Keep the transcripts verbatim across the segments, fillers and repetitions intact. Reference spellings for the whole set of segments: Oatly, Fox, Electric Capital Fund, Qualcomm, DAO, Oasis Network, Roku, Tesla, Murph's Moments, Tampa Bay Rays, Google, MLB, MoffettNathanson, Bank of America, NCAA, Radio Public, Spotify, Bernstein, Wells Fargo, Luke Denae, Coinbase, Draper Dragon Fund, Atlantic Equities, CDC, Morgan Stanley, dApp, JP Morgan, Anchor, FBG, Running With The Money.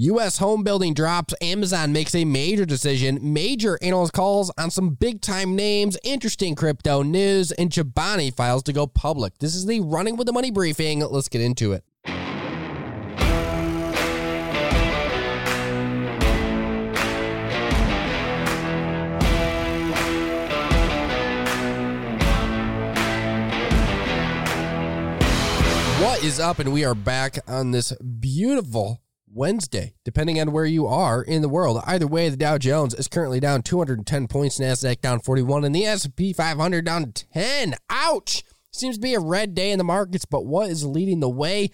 U S home building drops, Amazon makes a major decision, major analyst calls on some big-time names, interesting crypto news, and Chobani files to go public. This is the Running With The Money briefing. Let's get into it. What is up? And we are back on this beautiful Wednesday, depending on where you are in the world. Either way, the Dow Jones is currently down two hundred ten points, NASDAQ down forty-one, and the S and P five hundred down ten. Ouch! Seems to be a red day in the markets, but what is leading the way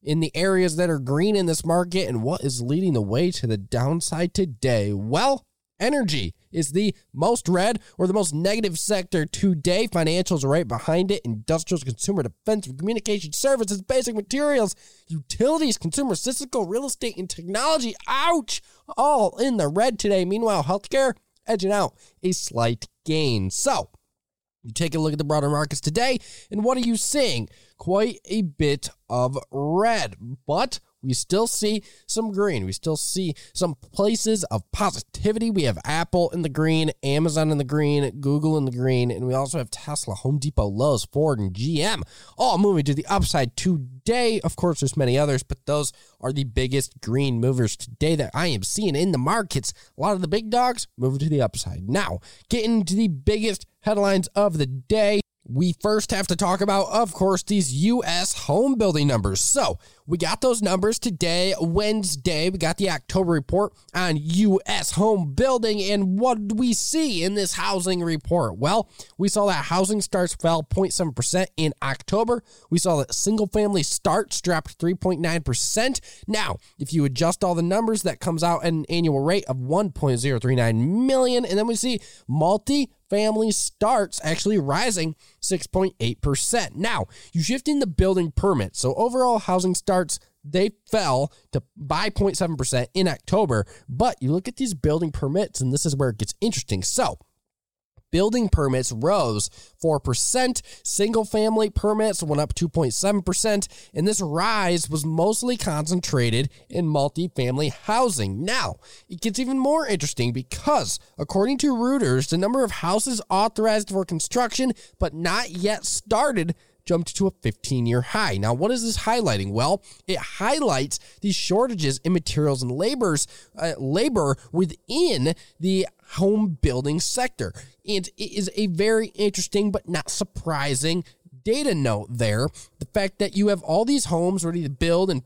in the areas that are green in this market, and what is leading the way to the downside today? Well, energy is the most red or the most negative sector today. Financials right behind it. Industrials, consumer, defense, communication services, basic materials, utilities, consumer, cyclical, real estate, and technology. Ouch! All in the red today. Meanwhile, healthcare edging out a slight gain. So, you take a look at the broader markets today, and what are you seeing? Quite a bit of red, but we still see some green. We still see some places of positivity. We have Apple in the green, Amazon in the green, Google in the green, and we also have Tesla, Home Depot, Lowe's, Ford, and G M all moving to the upside today. Of course, there's many others, but those are the biggest green movers today that I am seeing in the markets. A lot of the big dogs moving to the upside. Now, getting to the biggest headlines of the day. We first have to talk about, of course, these U S home building numbers. So we got those numbers today, Wednesday. We got the October report on U S home building. And what did we see in this housing report? Well, we saw that housing starts fell zero point seven percent in October. We saw that single family starts dropped three point nine percent. Now, if you adjust all the numbers, that comes out at an annual rate of one point zero three nine million. And then we see multi family starts actually rising six point eight percent. Now, you shift in the building permit. So overall housing starts, they fell to by zero point seven percent in October. But you look at these building permits, and this is where it gets interesting. So building permits rose four percent. Single family permits went up two point seven percent. And this rise was mostly concentrated in multifamily housing. Now, it gets even more interesting because, according to Reuters, the number of houses authorized for construction but not yet started jumped to a fifteen-year high. Now, what is this highlighting? Well, it highlights these shortages in materials and labors, uh, labor within the home building sector. And it is a very interesting but not surprising data note there. The fact that you have all these homes ready to build and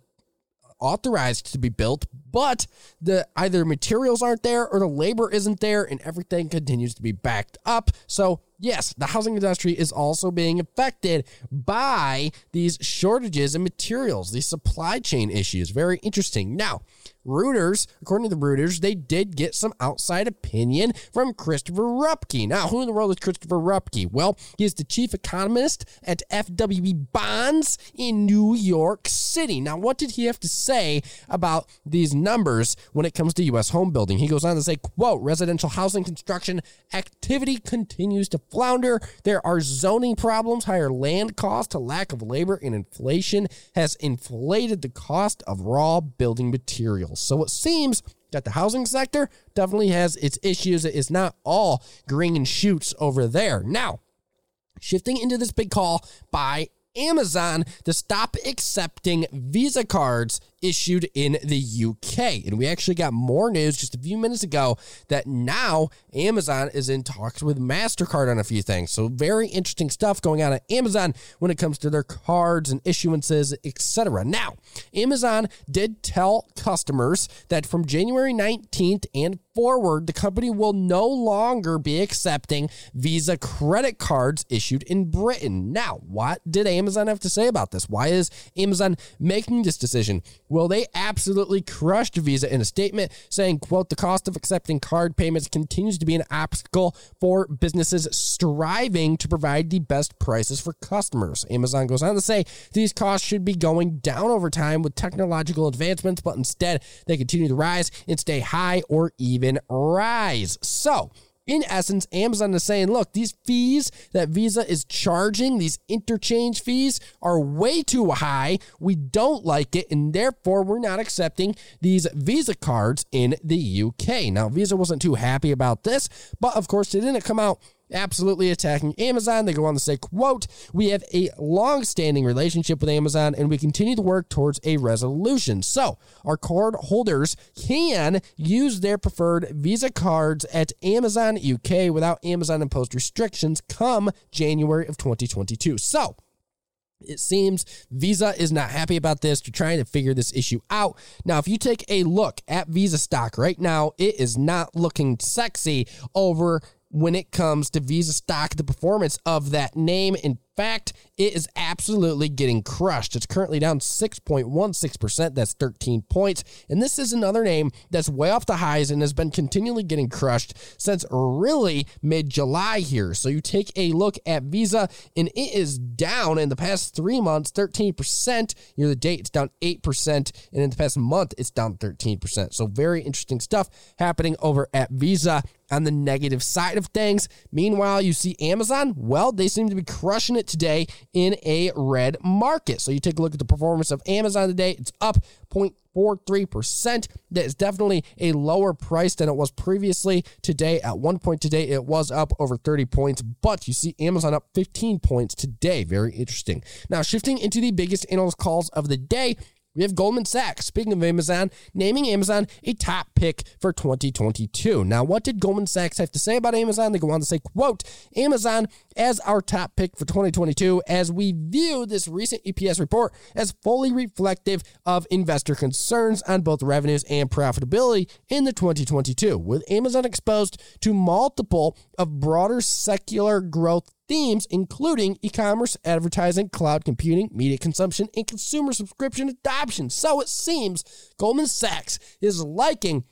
authorized to be built, but the either materials aren't there or the labor isn't there, and everything continues to be backed up. So yes, the housing industry is also being affected by these shortages in materials, these supply chain issues. Very interesting. Now, Reuters, according to the Reuters, they did get some outside opinion from Christopher Rupkey. Now, who in the world is Christopher Rupkey? Well, he is the chief economist at F W B Bonds in New York City. Now, what did he have to say about these numbers when it comes to U S home building? He goes on to say, quote, residential housing construction activity continues to flounder. There are zoning problems, higher land costs, a lack of labor, and inflation has inflated the cost of raw building materials. So it seems that the housing sector definitely has its issues. It is not all green shoots over there. Now, shifting into this big call by Amazon to stop accepting Visa cards issued in the U K. And we actually got more news just a few minutes ago that now Amazon is in talks with MasterCard on a few things. So very interesting stuff going on at Amazon when it comes to their cards and issuances, et cetera. Now, Amazon did tell customers that from January nineteenth and forward, the company will no longer be accepting Visa credit cards issued in Britain. Now, what did Amazon have to say about this? Why is Amazon making this decision? Well, they absolutely crushed Visa in a statement saying, quote, the cost of accepting card payments continues to be an obstacle for businesses striving to provide the best prices for customers. Amazon goes on to say these costs should be going down over time with technological advancements, but instead they continue to rise and stay high or even rise. So In essence, Amazon is saying, look, these fees that Visa is charging, these interchange fees, are way too high. We don't like it, and therefore we're not accepting these Visa cards in the U K. Now, Visa wasn't too happy about this, but of course, they didn't come out absolutely attacking Amazon. They go on to say, quote, we have a long-standing relationship with Amazon and we continue to work towards a resolution. So our card holders can use their preferred Visa cards at Amazon U K without Amazon imposed restrictions come January of twenty twenty-two. So it seems Visa is not happy about this. They're trying to figure this issue out. Now, if you take a look at Visa stock right now, it is not looking sexy over when it comes to Visa stock, the performance of that name. In fact, it is absolutely getting crushed. It's currently down six point one six percent. That's thirteen points. And this is another name that's way off the highs and has been continually getting crushed since really mid-July here. So you take a look at Visa, and it is down in the past three months, thirteen percent. Year to date, it's down eight percent. And in the past month, it's down thirteen percent. So very interesting stuff happening over at Visa on the negative side of things. Meanwhile, you see Amazon, well, they seem to be crushing it today in a red market. So you take a look at the performance of Amazon today, it's up zero point four three percent. That is definitely a lower price than it was previously today. At one point today, it was up over thirty points, but you see Amazon up fifteen points today. Very interesting. Now, shifting into the biggest analyst calls of the day, we have Goldman Sachs, speaking of Amazon, naming Amazon a top pick for twenty twenty-two. Now, what did Goldman Sachs have to say about Amazon? They go on to say, quote, Amazon as our top pick for twenty twenty-two, as we view this recent E P S report as fully reflective of investor concerns on both revenues and profitability in the twenty twenty-two, with Amazon exposed to multiple of broader secular growth themes, including e-commerce, advertising, cloud computing, media consumption, and consumer subscription adoption. So it seems Goldman Sachs is liking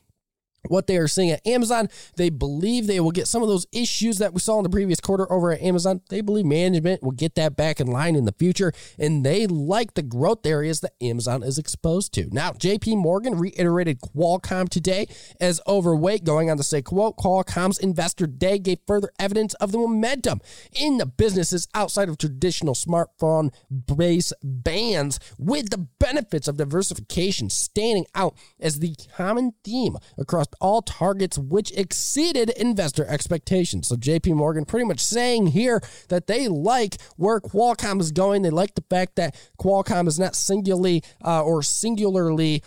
what they are seeing at Amazon. They believe they will get some of those issues that we saw in the previous quarter over at Amazon. They believe management will get that back in line in the future, and they like the growth areas that Amazon is exposed to. Now, J P Morgan reiterated Qualcomm today as overweight, going on to say, quote, Qualcomm's investor day gave further evidence of the momentum in the businesses outside of traditional smartphone-based bands, with the benefits of diversification standing out as the common theme across all targets, which exceeded investor expectations. So J P Morgan pretty much saying here that they like where Qualcomm is going. They like the fact that Qualcomm is not singularly uh, or singularly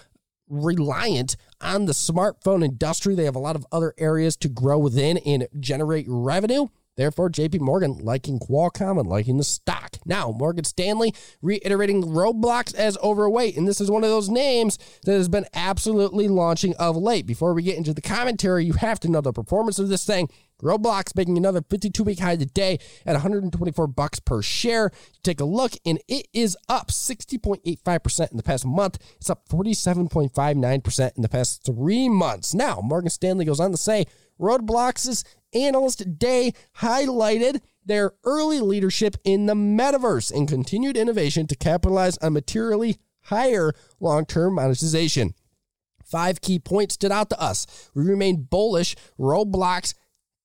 reliant on the smartphone industry. They have a lot of other areas to grow within and generate revenue. Therefore, J P Morgan liking Qualcomm and liking the stock. Now, Morgan Stanley reiterating Roblox as overweight. And this is one of those names that has been absolutely launching of late. Before we get into the commentary, you have to know the performance of this thing. Roblox making another fifty-two week high today at one hundred twenty-four bucks per share. Take a look, and it is up sixty point eight five percent in the past month. It's up forty-seven point five nine percent in the past three months. Now, Morgan Stanley goes on to say, Roblox's analyst day highlighted their early leadership in the metaverse and continued innovation to capitalize on materially higher long-term monetization. Five key points stood out to us. We remain bullish Roblox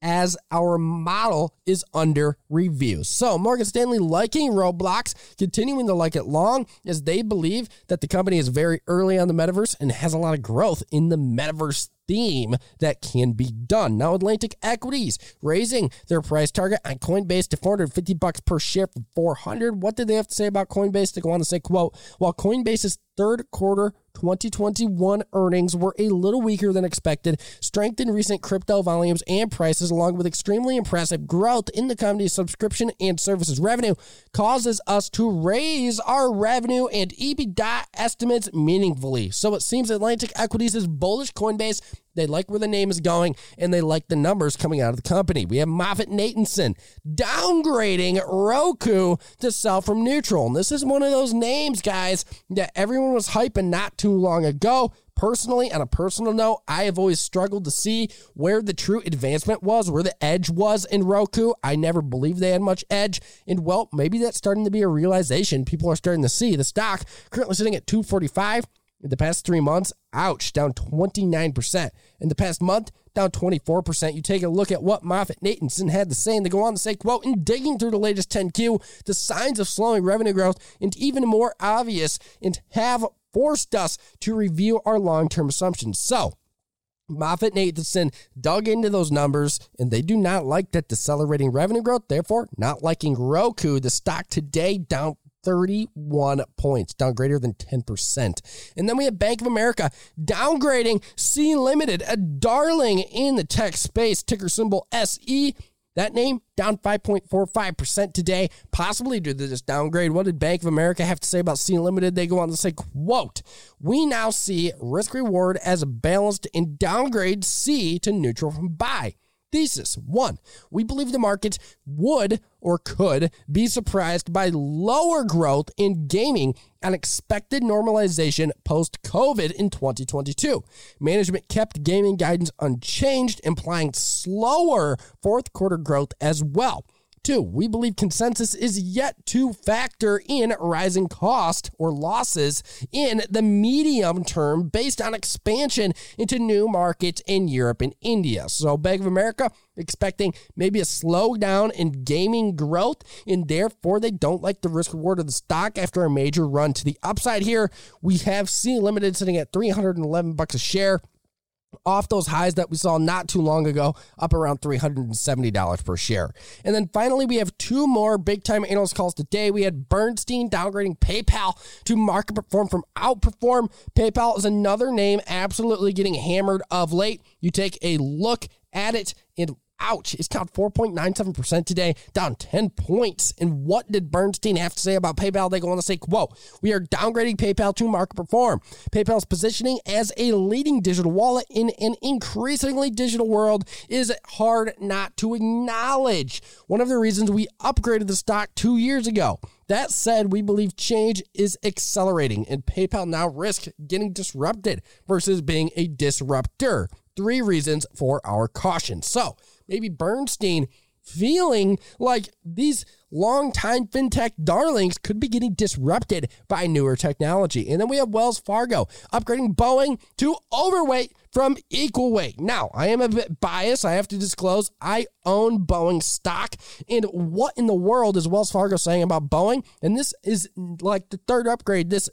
as our model is under review. So Morgan Stanley liking Roblox, continuing to like it long, as they believe that the company is very early on the metaverse and has a lot of growth in the metaverse theme that can be done. Now, Atlantic Equities raising their price target on Coinbase to four hundred fifty bucks per share from four hundred. What did they have to say about Coinbase? They go on to say, quote, while Coinbase's third quarter twenty twenty-one earnings were a little weaker than expected, strength in recent crypto volumes and prices, along with extremely impressive growth in the company's subscription and services revenue, causes us to raise our revenue and EBITDA estimates meaningfully. So it seems Atlantic Equities is bullish Coinbase. They like where the name is going, and they like the numbers coming out of the company. We have MoffettNathanson downgrading Roku to sell from neutral. And this is one of those names, guys, that everyone was hyping not too long ago. Personally, on a personal note, I have always struggled to see where the true advancement was, where the edge was in Roku. I never believed they had much edge. And, well, maybe that's starting to be a realization. People are starting to see the stock currently sitting at two forty-five. In the past three months, ouch, down twenty-nine percent. In the past month, down twenty-four percent. You take a look at what MoffettNathanson had to say, and they go on to say, quote, in digging through the latest ten Q, the signs of slowing revenue growth and even more obvious and have forced us to review our long-term assumptions. So, MoffettNathanson dug into those numbers, and they do not like that decelerating revenue growth, therefore not liking Roku. The stock today down thirty-one points, down greater than ten percent. And then we have Bank of America downgrading C Limited, a darling in the tech space, ticker symbol S E. That name down five point four five percent today, possibly due to this downgrade. What did Bank of America have to say about C Limited? They go on to say, quote, we now see risk-reward as a balanced and downgrade C to neutral from buy. Thesis, one, we believe the market would or could be surprised by lower growth in gaming and expected normalization post-COVID in twenty twenty-two. Management kept gaming guidance unchanged, implying slower fourth quarter growth as well. Two, we believe consensus is yet to factor in rising cost or losses in the medium term based on expansion into new markets in Europe and India. So Bank of America expecting maybe a slowdown in gaming growth, and therefore they don't like the risk reward of the stock after a major run to the upside here. We have C Limited sitting at three hundred eleven bucks a share, off those highs that we saw not too long ago, up around three hundred seventy dollars per share. And then finally, we have two more big-time analyst calls today. We had Bernstein downgrading PayPal to market perform from outperform. PayPal is another name absolutely getting hammered of late. You take a look at it, and ouch, it's down four point nine seven percent today, down ten points. And what did Bernstein have to say about PayPal? They go on to say, quote, we are downgrading PayPal to market perform. PayPal's positioning as a leading digital wallet in an increasingly digital world is hard not to acknowledge. One of the reasons we upgraded the stock two years ago. That said, we believe change is accelerating, and PayPal now risks getting disrupted versus being a disruptor. Three reasons for our caution. So maybe Bernstein feeling like these longtime fintech darlings could be getting disrupted by newer technology. And then we have Wells Fargo upgrading Boeing to overweight from equal weight. Now, I am a bit biased. I have to disclose I own Boeing stock. And what in the world is Wells Fargo saying about Boeing? And this is like the third upgrade this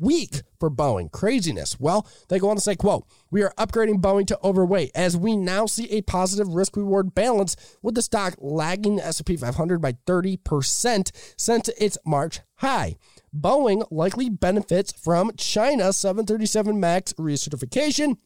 week for Boeing. Craziness. Well, they go on to say, quote, we are upgrading Boeing to overweight as we now see a positive risk-reward balance with the stock lagging the S and P five hundred by thirty percent since its March high. Boeing likely benefits from China's seven thirty-seven MAX recertification,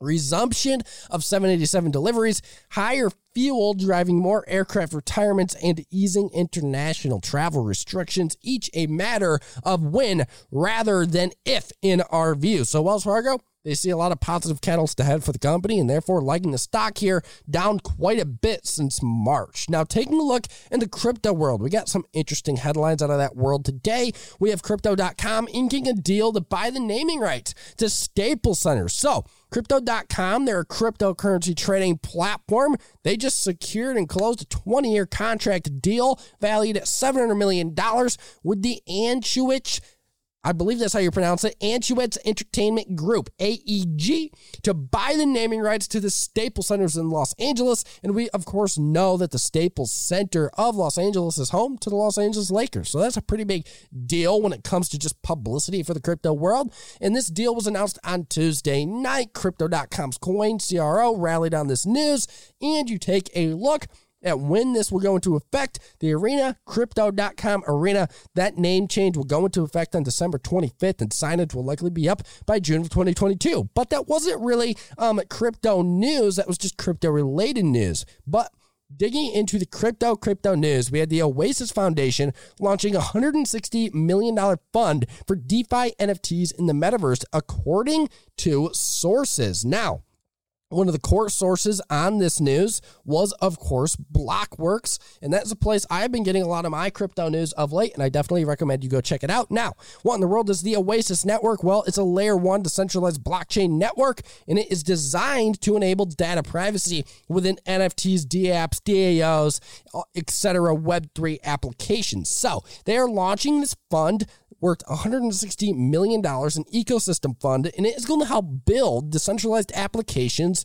resumption of seven eighty-seven deliveries, higher fuel driving more aircraft retirements, and easing international travel restrictions, each a matter of when rather than if in our view. So Wells Fargo, they see a lot of positive catalysts ahead for the company and therefore liking the stock here down quite a bit since March. Now, taking a look in the crypto world, we got some interesting headlines out of that world today. We have Crypto dot com inking a deal to buy the naming rights to Staples Center. So Crypto dot com, they're a cryptocurrency trading platform. They just secured and closed a twenty-year contract deal valued at seven hundred million dollars with the Anschutz, I believe that's how you pronounce it, Anschutz Entertainment Group, A E G, to buy the naming rights to the Staples Centers in Los Angeles. And we, of course, know that the Staples Center of Los Angeles is home to the Los Angeles Lakers. So that's a pretty big deal when it comes to just publicity for the crypto world. And this deal was announced on Tuesday night. Crypto dot com's coin, C R O, rallied on this news. And you take a look at when this will go into effect, the arena, Crypto dot com Arena, that name change will go into effect on December twenty-fifth, and signage will likely be up by June of twenty twenty-two. But that wasn't really um, crypto news. That was just crypto-related news. But digging into the crypto, crypto news, we had the Oasis Foundation launching a one hundred sixty million dollars fund for DeFi N F Ts in the metaverse, according to sources. Now, one of the core sources on this news was, of course, Blockworks, and that's a place I've been getting a lot of my crypto news of late, and I definitely recommend you go check it out. Now, what in the world is the Oasis Network? Well, it's a layer one decentralized blockchain network, and it is designed to enable data privacy within N F Ts, dApps, DAOs, et cetera, Web three applications. So they are launching this fund worth one hundred sixty million dollars in ecosystem fund, and it is going to help build decentralized applications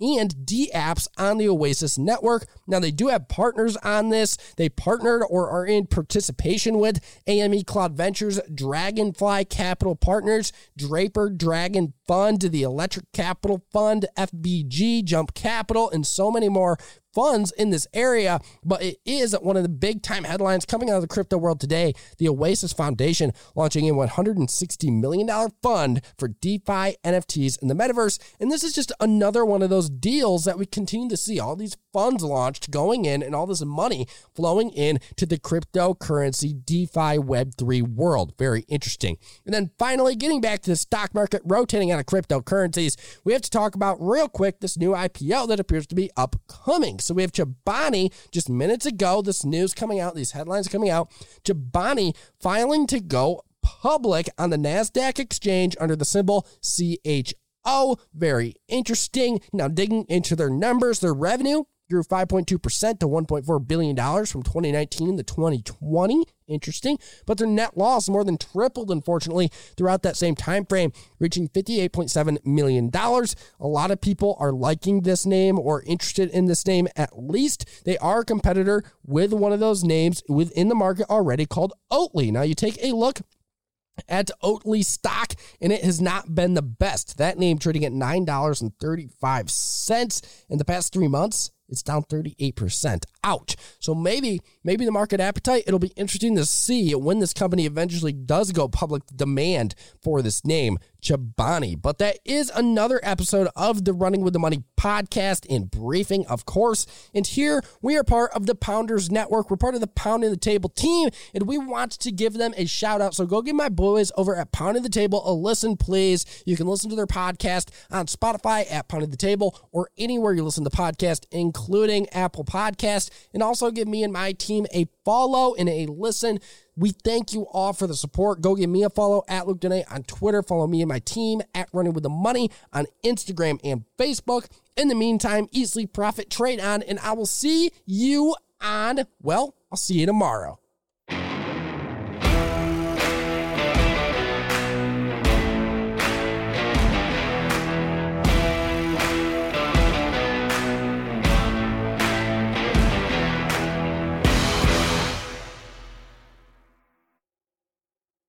and D apps on the Oasis network. Now, they do have partners on this. They partnered or are in participation with A M E Cloud Ventures, Dragonfly Capital Partners, Draper Dragon Fund, the Electric Capital Fund, F B G, Jump Capital, and so many more funds in this area. But it is one of the big time headlines coming out of the crypto world today. The Oasis Foundation launching a one hundred sixty million dollars fund for DeFi, N F Ts, and the metaverse. And this is just another one of those deals that we continue to see all these funds launched going in and all this money flowing in to the cryptocurrency DeFi Web three world. Very interesting. And then finally, getting back to the stock market rotating out of cryptocurrencies, we have to talk about real quick this new I P O that appears to be upcoming. So we have Chobani just minutes ago. This news coming out, these headlines coming out. Chobani filing to go public on the NASDAQ exchange under the symbol C H O. Very interesting. Now digging into their numbers, their revenue grew five point two percent to one point four billion dollars from twenty nineteen to twenty twenty. Interesting. But their net loss more than tripled, unfortunately, throughout that same time frame, reaching fifty-eight point seven million dollars. A lot of people are liking this name or interested in this name. At least they are a competitor with one of those names within the market already called Oatly. Now you take a look at Oatly stock, and it has not been the best. That name trading at nine dollars and thirty-five cents in the past three months. It's down thirty-eight percent. Ouch. So maybe, maybe the market appetite, it'll be interesting to see when this company eventually does go public, demand for this name, Chobani. But that is another episode of the Running With The Money podcast and briefing, of course. And here we are part of the Pounders Network. We're part of the Pounding the Table team, and we want to give them a shout out. So go give my boys over at Pounding the Table a listen, please. You can listen to their podcast on Spotify at Pounding the Table or anywhere you listen to podcasts, including including Apple Podcasts, and also give me and my team a follow and a listen. We thank you all for the support. Go give me a follow at Luke Denae on Twitter. Follow me and my team at Running With The Money on Instagram and Facebook. In the meantime, eat, sleep, profit, trade on, and I will see you on, well, I'll see you tomorrow.